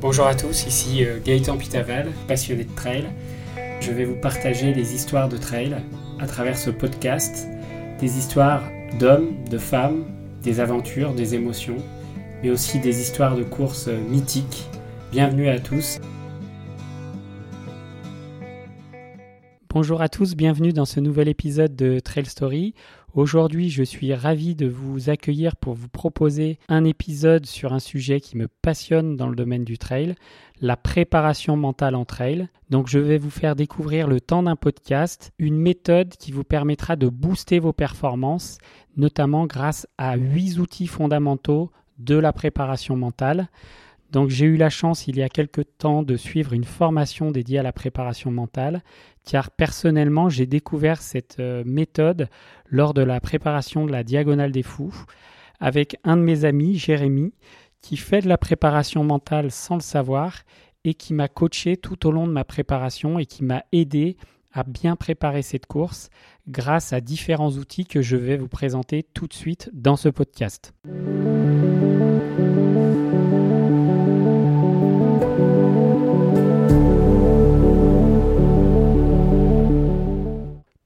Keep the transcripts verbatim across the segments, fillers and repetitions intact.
Bonjour à tous, ici Gaëtan Pitaval, passionné de trail. Je vais vous partager des histoires de trail à travers ce podcast, des histoires d'hommes, de femmes, des aventures, des émotions, mais aussi des histoires de courses mythiques. Bienvenue à tous. Bonjour à tous, bienvenue dans ce nouvel épisode de Trail Story. Aujourd'hui, je suis ravi de vous accueillir pour vous proposer un épisode sur un sujet qui me passionne dans le domaine du trail, la préparation mentale en trail. Donc je vais vous faire découvrir le temps d'un podcast, une méthode qui vous permettra de booster vos performances, notamment grâce à huit outils fondamentaux de la préparation mentale. Donc j'ai eu la chance il y a quelques temps de suivre une formation dédiée à la préparation mentale, car personnellement j'ai découvert cette méthode lors de la préparation de la Diagonale des Fous avec un de mes amis, Jérémy, qui fait de la préparation mentale sans le savoir et qui m'a coaché tout au long de ma préparation et qui m'a aidé à bien préparer cette course grâce à différents outils que je vais vous présenter tout de suite dans ce podcast.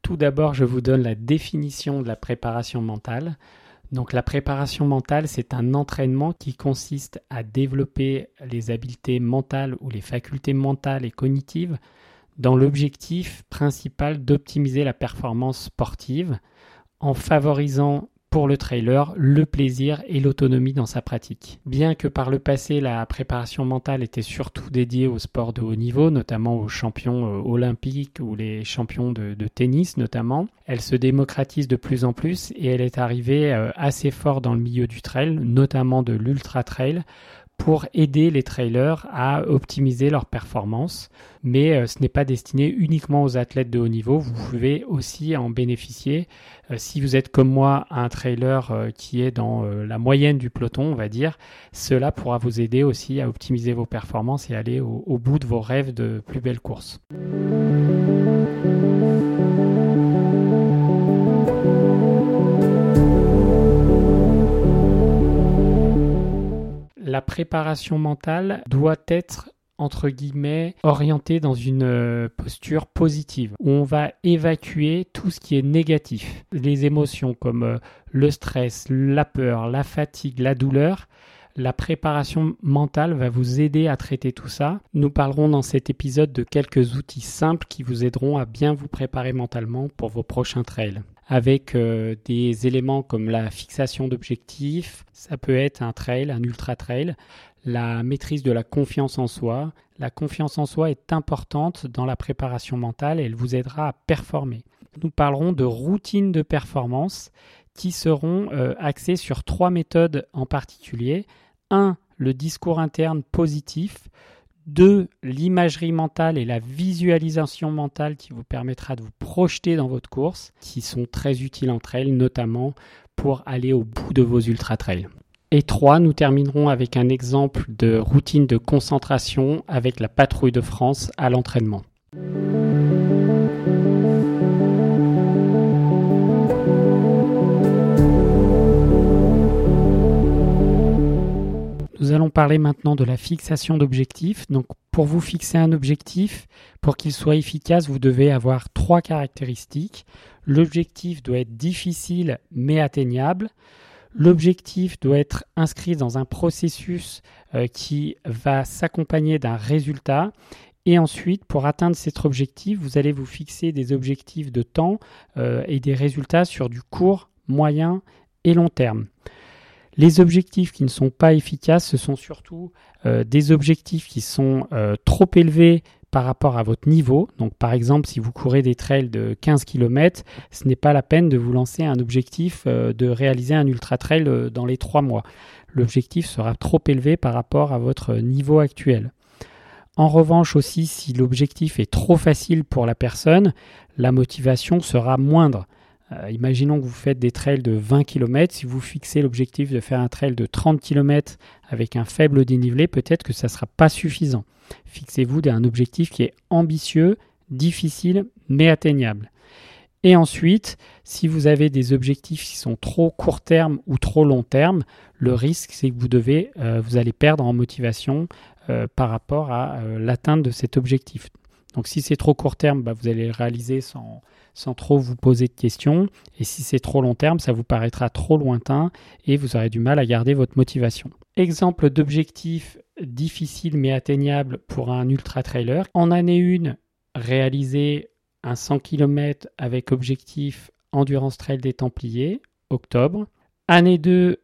Tout d'abord, je vous donne la définition de la préparation mentale. Donc la préparation mentale, c'est un entraînement qui consiste à développer les habiletés mentales ou les facultés mentales et cognitives dans l'objectif principal d'optimiser la performance sportive en favorisant pour le trailer le plaisir et l'autonomie dans sa pratique. Bien que par le passé, la préparation mentale était surtout dédiée aux sports de haut niveau, notamment aux champions olympiques ou les champions de, de tennis notamment, elle se démocratise de plus en plus et elle est arrivée assez fort dans le milieu du trail, notamment de l'ultra trail, pour aider les trailers à optimiser leurs performances. Mais ce n'est pas destiné uniquement aux athlètes de haut niveau, vous pouvez aussi en bénéficier. Si vous êtes comme moi un trailer qui est dans la moyenne du peloton, on va dire, cela pourra vous aider aussi à optimiser vos performances et aller au, au bout de vos rêves de plus belles courses. La préparation mentale doit être, entre guillemets, orientée dans une posture positive, où on va évacuer tout ce qui est négatif. Les émotions comme le stress, la peur, la fatigue, la douleur, la préparation mentale va vous aider à traiter tout ça. Nous parlerons dans cet épisode de quelques outils simples qui vous aideront à bien vous préparer mentalement pour vos prochains trails, avec euh, des éléments comme la fixation d'objectifs, ça peut être un trail, un ultra trail, la maîtrise de la confiance en soi. La confiance en soi est importante dans la préparation mentale et elle vous aidera à performer. Nous parlerons de routines de performance qui seront euh, axées sur trois méthodes en particulier. un. Le discours interne positif. deux. L'imagerie mentale et la visualisation mentale qui vous permettra de vous projeter dans votre course, qui sont très utiles en trail, notamment pour aller au bout de vos ultra-trails. Et trois. Nous terminerons avec un exemple de routine de concentration avec la Patrouille de France à l'entraînement. Nous allons parler maintenant de la fixation d'objectifs. Donc, pour vous fixer un objectif, pour qu'il soit efficace, vous devez avoir trois caractéristiques. L'objectif doit être difficile mais atteignable. L'objectif doit être inscrit dans un processus euh, qui va s'accompagner d'un résultat. Et ensuite, pour atteindre cet objectif, vous allez vous fixer des objectifs de temps euh, et des résultats sur du court, moyen et long terme. Les objectifs qui ne sont pas efficaces, ce sont surtout euh, des objectifs qui sont euh, trop élevés par rapport à votre niveau. Donc par exemple, si vous courez des trails de quinze kilomètres, ce n'est pas la peine de vous lancer un objectif euh, de réaliser un ultra trail euh, dans les trois mois. L'objectif sera trop élevé par rapport à votre niveau actuel. En revanche aussi, si l'objectif est trop facile pour la personne, la motivation sera moindre. Imaginons que vous faites des trails de vingt kilomètres, si vous fixez l'objectif de faire un trail de trente kilomètres avec un faible dénivelé, peut-être que ça ne sera pas suffisant. Fixez-vous un objectif qui est ambitieux, difficile mais atteignable. Et ensuite, si vous avez des objectifs qui sont trop court terme ou trop long terme, le risque, c'est que vous, devez, euh, vous allez perdre en motivation euh, par rapport à euh, l'atteinte de cet objectif. Donc, si c'est trop court terme, bah, vous allez le réaliser sans, sans trop vous poser de questions. Et si c'est trop long terme, ça vous paraîtra trop lointain et vous aurez du mal à garder votre motivation. Exemple d'objectif difficile mais atteignable pour un ultra-trailer. En année un, réaliser un cent kilomètres avec objectif Endurance Trail des Templiers, octobre. Année deux,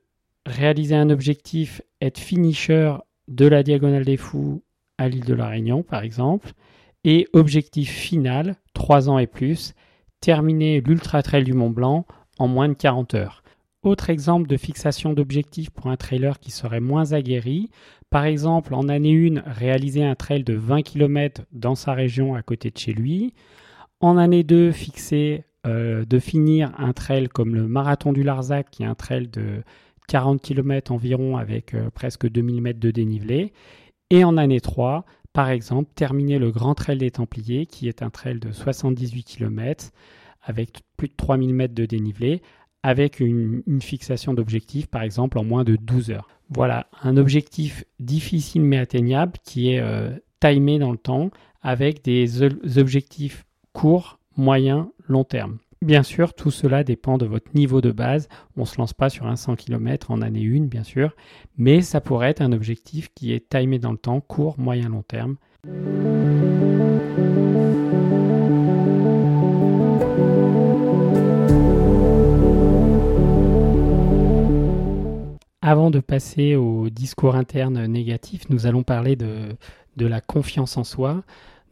réaliser un objectif être finisher de la Diagonale des Fous à l'île de la Réunion, par exemple. Et objectif final, trois ans et plus, terminer l'Ultra Trail du Mont Blanc en moins de quarante heures. Autre exemple de fixation d'objectifs pour un trailer qui serait moins aguerri, par exemple en année un, réaliser un trail de vingt kilomètres dans sa région à côté de chez lui. En année deux, fixer euh, de finir un trail comme le Marathon du Larzac, qui est un trail de quarante kilomètres environ avec euh, presque deux mille mètres de dénivelé. Et en année trois, par exemple, terminer le Grand Trail des Templiers, qui est un trail de soixante-dix-huit kilomètres avec plus de trois mille mètres de dénivelé, avec une, une fixation d'objectif, par exemple, en moins de douze heures. Voilà, un objectif difficile mais atteignable qui est euh, timé dans le temps avec des objectifs courts, moyens, long terme. Bien sûr, tout cela dépend de votre niveau de base. On ne se lance pas sur un cent kilomètres en année un, bien sûr, mais ça pourrait être un objectif qui est timé dans le temps, court, moyen, long terme. Avant de passer au discours interne négatif, nous allons parler de, de la confiance en soi.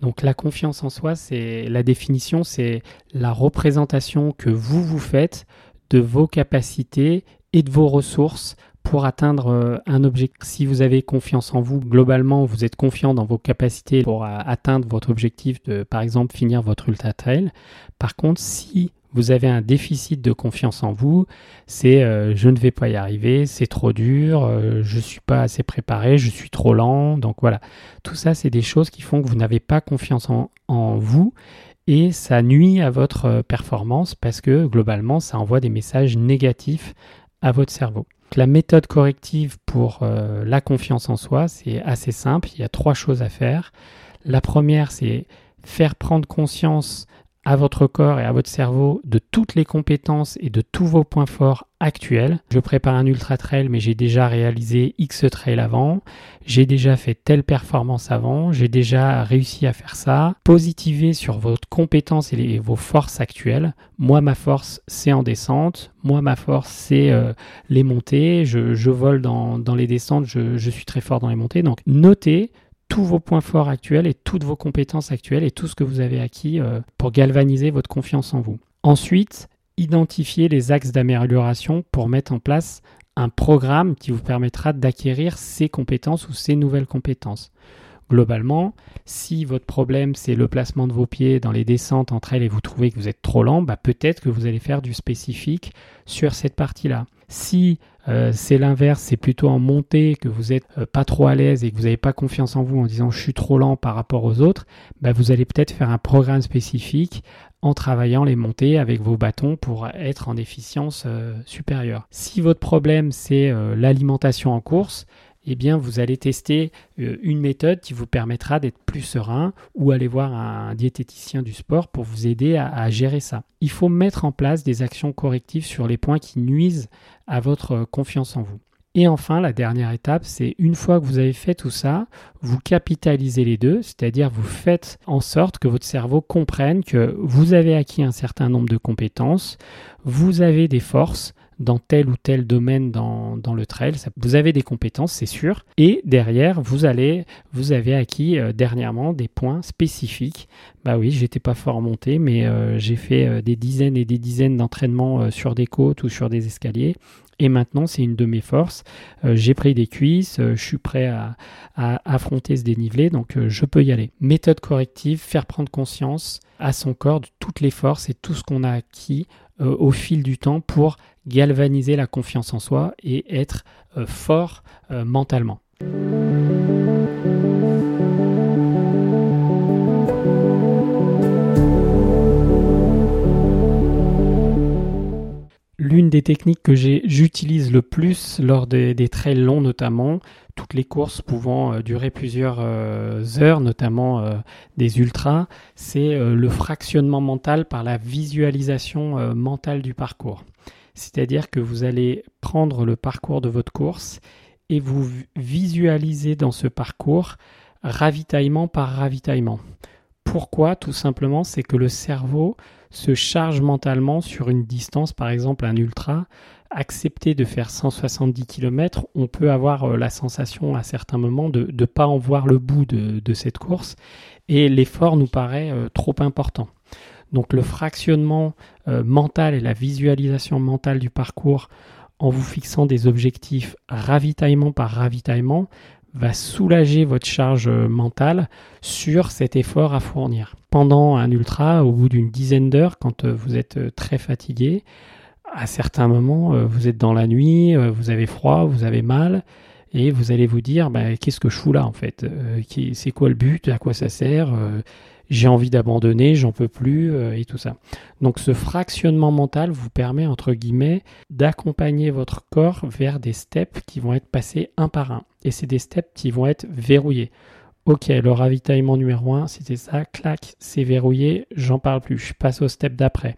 Donc la confiance en soi, c'est la définition, c'est la représentation que vous vous faites de vos capacités et de vos ressources pour atteindre un objectif. Si vous avez confiance en vous, globalement, vous êtes confiant dans vos capacités pour atteindre votre objectif de, par exemple, finir votre ultra trail. Par contre, si vous avez un déficit de confiance en vous, c'est euh, je ne vais pas y arriver, c'est trop dur, euh, je ne suis pas assez préparé, je suis trop lent. Donc voilà, tout ça, c'est des choses qui font que vous n'avez pas confiance en, en vous et ça nuit à votre performance parce que globalement, ça envoie des messages négatifs à votre cerveau. Donc, la méthode corrective pour euh, la confiance en soi, c'est assez simple. Il y a trois choses à faire. La première, c'est faire prendre conscience à votre corps et à votre cerveau de toutes les compétences et de tous vos points forts actuels. Je prépare un ultra trail mais j'ai déjà réalisé X trail avant, j'ai déjà fait telle performance avant, j'ai déjà réussi à faire ça. Positivez sur votre compétence et, les, et vos forces actuelles. Moi ma force c'est en descente, moi ma force c'est euh, les montées, je, je vole dans, dans les descentes, je, je suis très fort dans les montées. Donc notez tous vos points forts actuels et toutes vos compétences actuelles et tout ce que vous avez acquis pour galvaniser votre confiance en vous. Ensuite, identifiez les axes d'amélioration pour mettre en place un programme qui vous permettra d'acquérir ces compétences ou ces nouvelles compétences. Globalement, si votre problème c'est le placement de vos pieds dans les descentes entre elles et vous trouvez que vous êtes trop lent, bah peut-être que vous allez faire du spécifique sur cette partie-là. Si euh, c'est l'inverse, c'est plutôt en montée que vous n'êtes euh, pas trop à l'aise et que vous n'avez pas confiance en vous en disant « je suis trop lent par rapport aux autres », bah vous allez peut-être faire un programme spécifique en travaillant les montées avec vos bâtons pour être en efficience euh, supérieure. Si votre problème c'est euh, l'alimentation en course, eh bien, vous allez tester une méthode qui vous permettra d'être plus serein ou aller voir un diététicien du sport pour vous aider à, à gérer ça. Il faut mettre en place des actions correctives sur les points qui nuisent à votre confiance en vous. Et enfin, la dernière étape, c'est une fois que vous avez fait tout ça, vous capitalisez les deux, c'est-à-dire vous faites en sorte que votre cerveau comprenne que vous avez acquis un certain nombre de compétences, vous avez des forces dans tel ou tel domaine dans, dans le trail. Vous avez des compétences, c'est sûr. Et derrière, vous, allez, vous avez acquis euh, dernièrement des points spécifiques. Bah oui, j'étais pas fort en montée, mais euh, j'ai fait euh, des dizaines et des dizaines d'entraînements euh, sur des côtes ou sur des escaliers. Et maintenant, c'est une de mes forces. Euh, j'ai pris des cuisses, euh, je suis prêt à, à affronter ce dénivelé, donc euh, je peux y aller. Méthode corrective, faire prendre conscience à son corps de toutes les forces et tout ce qu'on a acquis euh, au fil du temps pour galvaniser la confiance en soi et être euh, fort euh, mentalement. l'une des techniques que j'ai, j'utilise le plus lors des, des trails longs notamment, toutes les courses pouvant euh, durer plusieurs euh, heures, notamment euh, des ultras, c'est euh, le fractionnement mental par la visualisation euh, mentale du parcours. C'est-à-dire que vous allez prendre le parcours de votre course et vous visualisez dans ce parcours ravitaillement par ravitaillement. Pourquoi? Tout simplement, c'est que le cerveau se charge mentalement sur une distance, par exemple un ultra. Accepter de faire cent soixante-dix kilomètres, on peut avoir la sensation à certains moments de ne pas en voir le bout de, de cette course et l'effort nous paraît euh, trop important. Donc le fractionnement euh, mental et la visualisation mentale du parcours en vous fixant des objectifs ravitaillement par ravitaillement va soulager votre charge mentale sur cet effort à fournir. Pendant un ultra, au bout d'une dizaine d'heures, quand vous êtes très fatigué, à certains moments, vous êtes dans la nuit, vous avez froid, vous avez mal, et vous allez vous dire bah, « qu'est-ce que je fous là en fait ? C'est quoi le but ? À quoi ça sert ? J'ai envie d'abandonner, j'en peux plus euh, » et tout ça. Donc ce fractionnement mental vous permet, entre guillemets, d'accompagner votre corps vers des steps qui vont être passés un par un. Et c'est des steps qui vont être verrouillés. Ok, le ravitaillement numéro un, c'était ça, clac, c'est verrouillé, j'en parle plus, je passe au step d'après.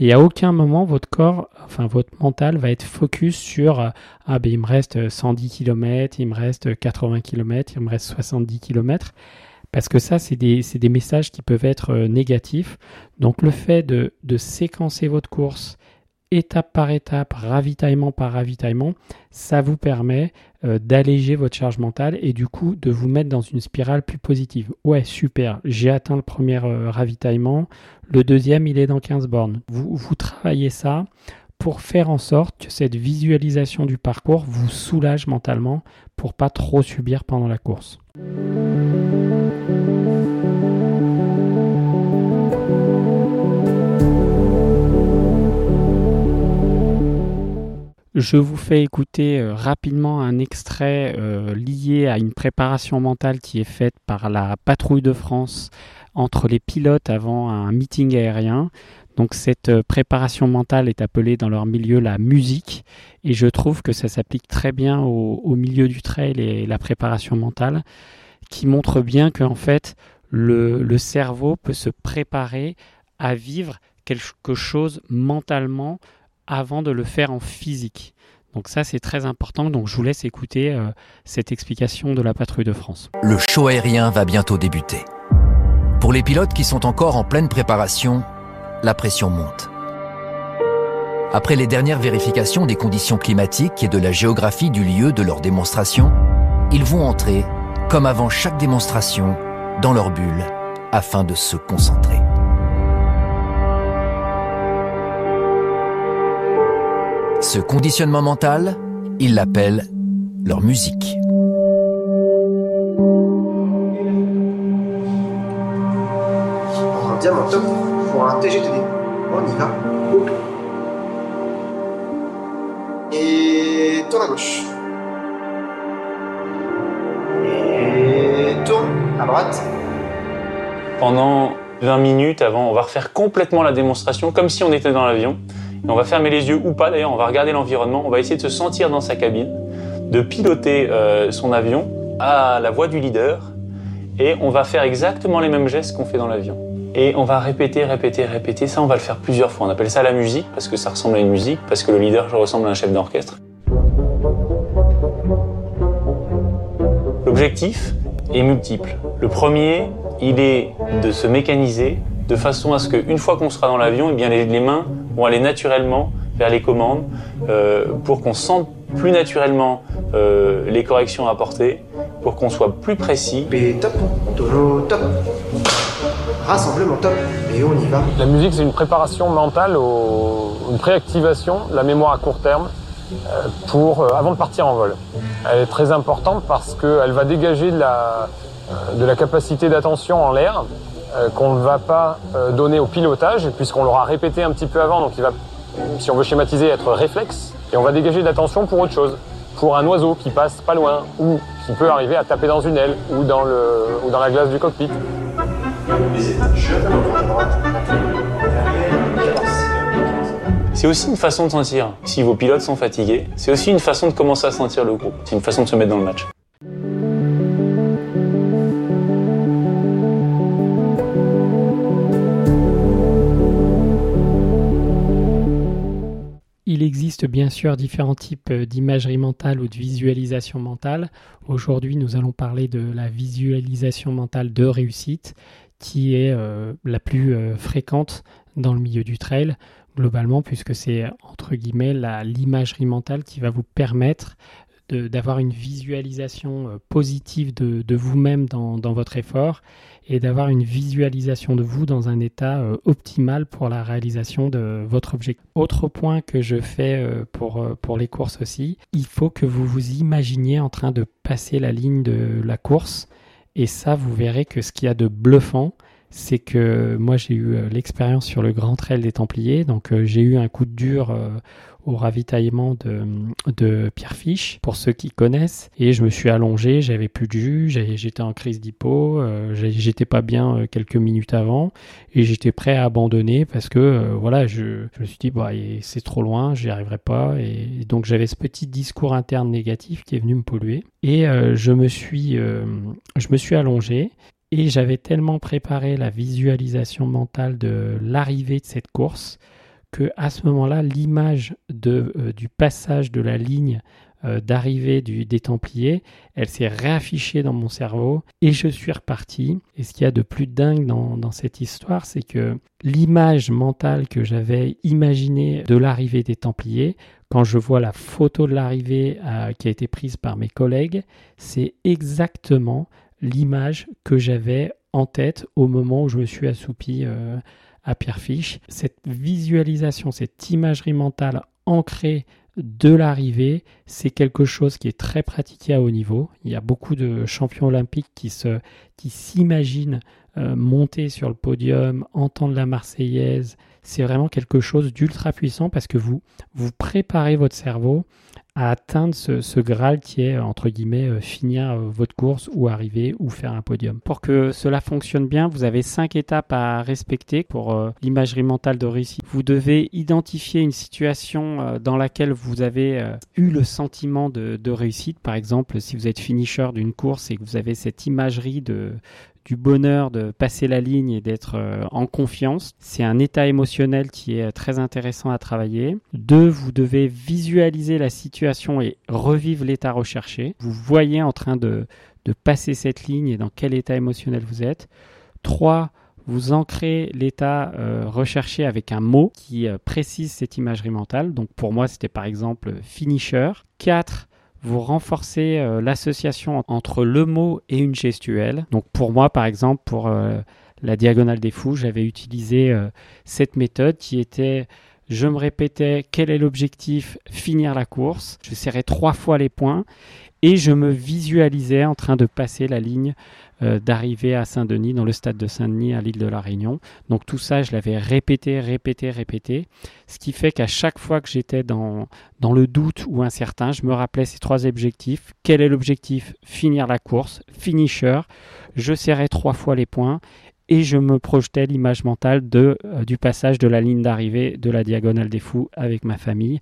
Et à aucun moment, votre corps, enfin votre mental va être focus sur « Ah ben il me reste cent dix kilomètres, il me reste quatre-vingts kilomètres, il me reste soixante-dix kilomètres ». Parce que ça, c'est des, c'est des messages qui peuvent être euh, négatifs. Donc le fait de, de séquencer votre course étape par étape, ravitaillement par ravitaillement, ça vous permet euh, d'alléger votre charge mentale et du coup de vous mettre dans une spirale plus positive. Ouais, super, j'ai atteint le premier euh, ravitaillement, le deuxième il est dans quinze bornes. Vous, vous travaillez ça pour faire en sorte que cette visualisation du parcours vous soulage mentalement pour pas trop subir pendant la course. Je vous fais écouter euh, rapidement un extrait euh, lié à une préparation mentale qui est faite par la Patrouille de France entre les pilotes avant un meeting aérien. Donc cette euh, préparation mentale est appelée dans leur milieu la musique et je trouve que ça s'applique très bien au, au milieu du trail et la préparation mentale qui montre bien qu'en fait le, le cerveau peut se préparer à vivre quelque chose mentalement avant de le faire en physique. Donc ça, c'est très important. Donc je vous laisse écouter euh, cette explication de la Patrouille de France. Le show aérien va bientôt débuter. Pour les pilotes qui sont encore en pleine préparation, la pression monte. Après les dernières vérifications des conditions climatiques et de la géographie du lieu de leur démonstration, ils vont entrer, comme avant chaque démonstration, dans leur bulle afin de se concentrer. Ce conditionnement mental, ils l'appellent leur musique. On revient en top pour un T G T D. On y va. Et tourne à gauche. Et tourne à droite. Pendant vingt minutes avant, on va refaire complètement la démonstration comme si on était dans l'avion. On va fermer les yeux ou pas, d'ailleurs on va regarder l'environnement, on va essayer de se sentir dans sa cabine, de piloter euh, son avion à la voix du leader et on va faire exactement les mêmes gestes qu'on fait dans l'avion. Et on va répéter, répéter, répéter, ça on va le faire plusieurs fois. On appelle ça la musique parce que ça ressemble à une musique, parce que le leader ressemble à un chef d'orchestre. L'objectif est multiple. Le premier, il est de se mécaniser de façon à ce qu'une fois qu'on sera dans l'avion, eh bien les, les mains vont aller naturellement vers les commandes euh, pour qu'on sente plus naturellement euh, les corrections à apporter, pour qu'on soit plus précis. Et top, dojo, top, rassemblement top, et on y va. La musique, c'est une préparation mentale, au, une préactivation de la mémoire à court terme euh, pour, euh, avant de partir en vol. Elle est très importante parce qu'elle va dégager de la, de la capacité d'attention en l'air, qu'on ne va pas donner au pilotage puisqu'on l'aura répété un petit peu avant, donc il va, si on veut schématiser, être réflexe et on va dégager de l'attention pour autre chose, pour un oiseau qui passe pas loin ou qui peut arriver à taper dans une aile ou dans, le, ou dans la glace du cockpit. C'est aussi une façon de sentir si vos pilotes sont fatigués. C'est aussi une façon de commencer à sentir le groupe. C'est une façon de se mettre dans le match. Il existe bien sûr différents types d'imagerie mentale ou de visualisation mentale. Aujourd'hui, nous allons parler de la visualisation mentale de réussite qui est euh, la plus euh, fréquente dans le milieu du trail, globalement, puisque c'est entre guillemets la, l'imagerie mentale qui va vous permettre de, d'avoir une visualisation euh, positive de, de vous-même dans, dans votre effort et d'avoir une visualisation de vous dans un état euh, optimal pour la réalisation de votre objectif. Autre point que je fais euh, pour, euh, pour les courses aussi, il faut que vous vous imaginiez en train de passer la ligne de la course. Et ça, vous verrez que ce qu'il y a de bluffant, c'est que moi, j'ai eu l'expérience sur le Grand Trail des Templiers. Donc, euh, j'ai eu un coup de dur euh, au ravitaillement de, de Pierre Fisch, pour ceux qui connaissent. Et je me suis allongé, j'avais plus de jus, j'étais en crise d'hypo, euh, j'étais pas bien quelques minutes avant. Et j'étais prêt à abandonner parce que, euh, voilà, je, je me suis dit, bah, c'est trop loin, j'y arriverai pas. Et donc, j'avais ce petit discours interne négatif qui est venu me polluer. Et euh, je me suis, euh, je me suis allongé et j'avais tellement préparé la visualisation mentale de l'arrivée de cette course que à ce moment-là, l'image de, euh, du passage de la ligne euh, d'arrivée du, des Templiers, elle s'est réaffichée dans mon cerveau et je suis reparti. Et ce qu'il y a de plus dingue dans, dans cette histoire, c'est que l'image mentale que j'avais imaginée de l'arrivée des Templiers, quand je vois la photo de l'arrivée euh, qui a été prise par mes collègues, c'est exactement l'image que j'avais en tête au moment où je me suis assoupi euh, à Pierre Fisch. Cette visualisation, cette imagerie mentale ancrée de l'arrivée, c'est quelque chose qui est très pratiqué à haut niveau. Il y a beaucoup de champions olympiques qui, se, qui s'imaginent euh, monter sur le podium, entendre la Marseillaise. C'est vraiment quelque chose d'ultra puissant parce que vous, vous préparez votre cerveau à atteindre ce, ce Graal qui est, entre guillemets, euh, finir euh, votre course ou arriver ou faire un podium. Pour que cela fonctionne bien, vous avez cinq étapes à respecter pour euh, l'imagerie mentale de réussite. Vous devez identifier une situation euh, dans laquelle vous avez euh, eu le sentiment de, de réussite. Par exemple, si vous êtes finisher d'une course et que vous avez cette imagerie de, du bonheur de passer la ligne et d'être euh, en confiance, c'est un état émotionnel qui est euh, très intéressant à travailler. Deux, vous devez visualiser la situation et revivre l'état recherché. Vous voyez en train de, de passer cette ligne et dans quel état émotionnel vous êtes. trois. Vous ancrez l'état euh, recherché avec un mot qui euh, précise cette imagerie mentale. Donc pour moi, c'était par exemple « finisher ». quatre. Vous renforcez euh, l'association entre le mot et une gestuelle. Donc pour moi, par exemple, pour euh, la Diagonale des Fous, j'avais utilisé euh, cette méthode qui était... Je me répétais quel est l'objectif, finir la course. Je serrais trois fois les points et je me visualisais en train de passer la ligne euh, d'arrivée à Saint-Denis, dans le stade de Saint-Denis à l'île de la Réunion. Donc tout ça, je l'avais répété, répété, répété. Ce qui fait qu'à chaque fois que j'étais dans, dans le doute ou incertain, je me rappelais ces trois objectifs. Quel est l'objectif ? Finir la course, finisher. Je serrais trois fois les points. Et je me projetais l'image mentale de, euh, du passage de la ligne d'arrivée de la Diagonale des Fous avec ma famille.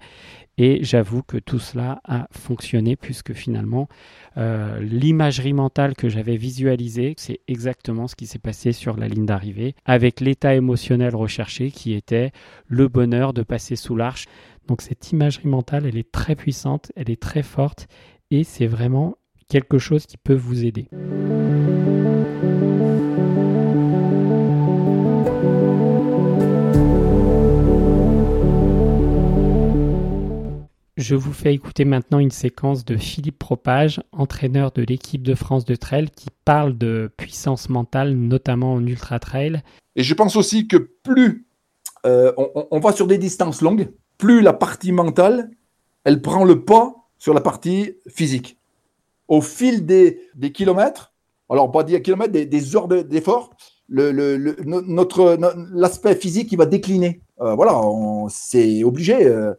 Et j'avoue que tout cela a fonctionné puisque finalement, euh, l'imagerie mentale que j'avais visualisée, c'est exactement ce qui s'est passé sur la ligne d'arrivée avec l'état émotionnel recherché qui était le bonheur de passer sous l'arche. Donc cette imagerie mentale, elle est très puissante, elle est très forte et c'est vraiment quelque chose qui peut vous aider. Je vous fais écouter maintenant une séquence de Philippe Propage, entraîneur de l'équipe de France de trail, qui parle de puissance mentale, notamment en ultra trail. Et je pense aussi que plus euh, on, on va sur des distances longues, plus la partie mentale, elle prend le pas sur la partie physique. Au fil des, des kilomètres, alors pas des kilomètres, des, des heures de, d'effort, le, le, le, notre, notre, l'aspect physique il va décliner. Euh, voilà, on, c'est obligé. Euh,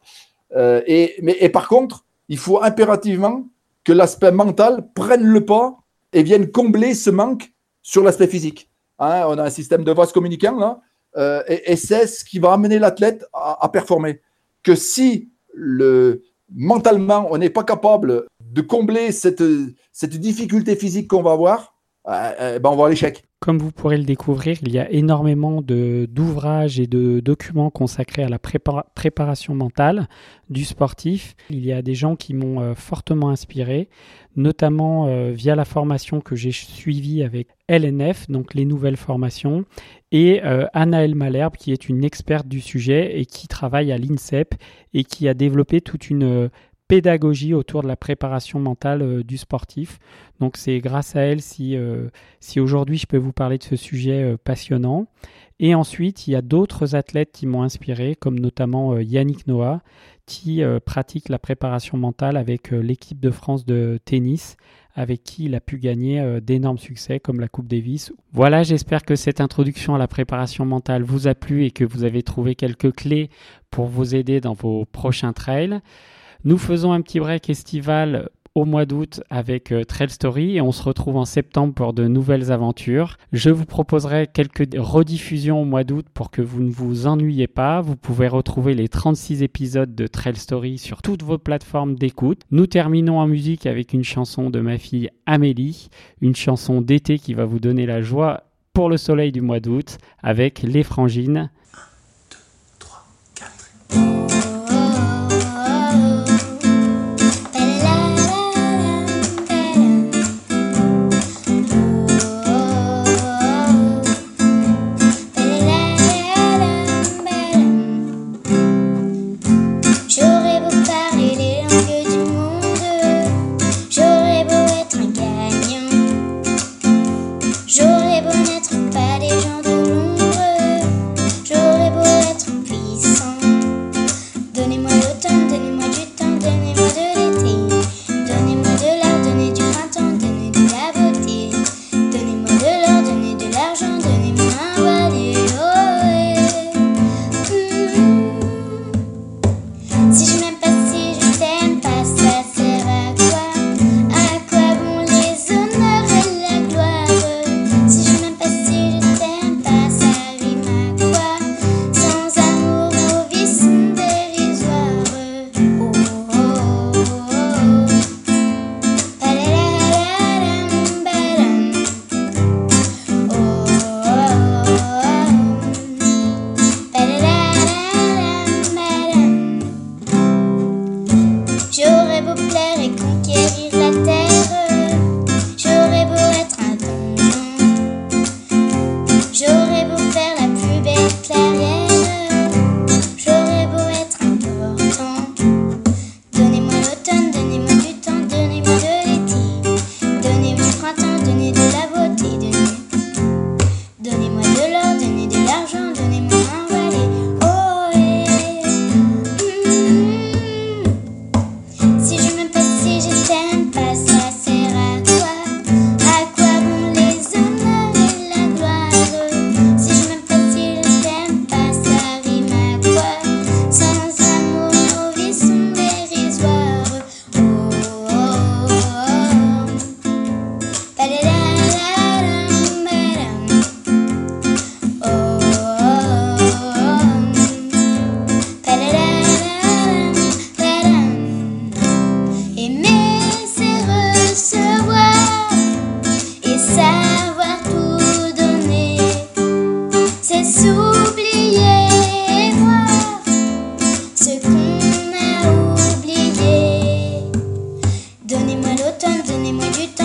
Euh, et, mais, et par contre, il faut impérativement que l'aspect mental prenne le pas et vienne combler ce manque sur l'aspect physique. Hein, on a un système de vase communicant là, euh, et, et c'est ce qui va amener l'athlète à, à performer. que si le, mentalement, on n'est pas capable de combler cette, cette difficulté physique qu'on va avoir, euh, ben on va à l'échec. Comme vous pourrez le découvrir, il y a énormément de, d'ouvrages et de documents consacrés à la prépa- préparation mentale du sportif. Il y a des gens qui m'ont euh, fortement inspiré, notamment euh, via la formation que j'ai suivie avec L N F, donc les nouvelles formations, et euh, Annaëlle Malherbe, qui est une experte du sujet et qui travaille à l'INSEP et qui a développé toute une... Euh, pédagogie autour de la préparation mentale euh, du sportif. Donc c'est grâce à elle si, euh, si aujourd'hui je peux vous parler de ce sujet euh, passionnant. Et ensuite, il y a d'autres athlètes qui m'ont inspiré, comme notamment euh, Yannick Noah, qui euh, pratique la préparation mentale avec euh, l'équipe de France de tennis, avec qui il a pu gagner euh, d'énormes succès, comme la Coupe Davis. Voilà, j'espère que cette introduction à la préparation mentale vous a plu et que vous avez trouvé quelques clés pour vous aider dans vos prochains trails. Nous faisons un petit break estival au mois d'août avec Trail Story et on se retrouve en septembre pour de nouvelles aventures. Je vous proposerai quelques rediffusions au mois d'août pour que vous ne vous ennuyiez pas. Vous pouvez retrouver les trente-six épisodes de Trail Story sur toutes vos plateformes d'écoute. Nous terminons en musique avec une chanson de ma fille Amélie, une chanson d'été qui va vous donner la joie pour le soleil du mois d'août avec Les Frangines. Donnez-moi l'automne, donnez-moi du temps.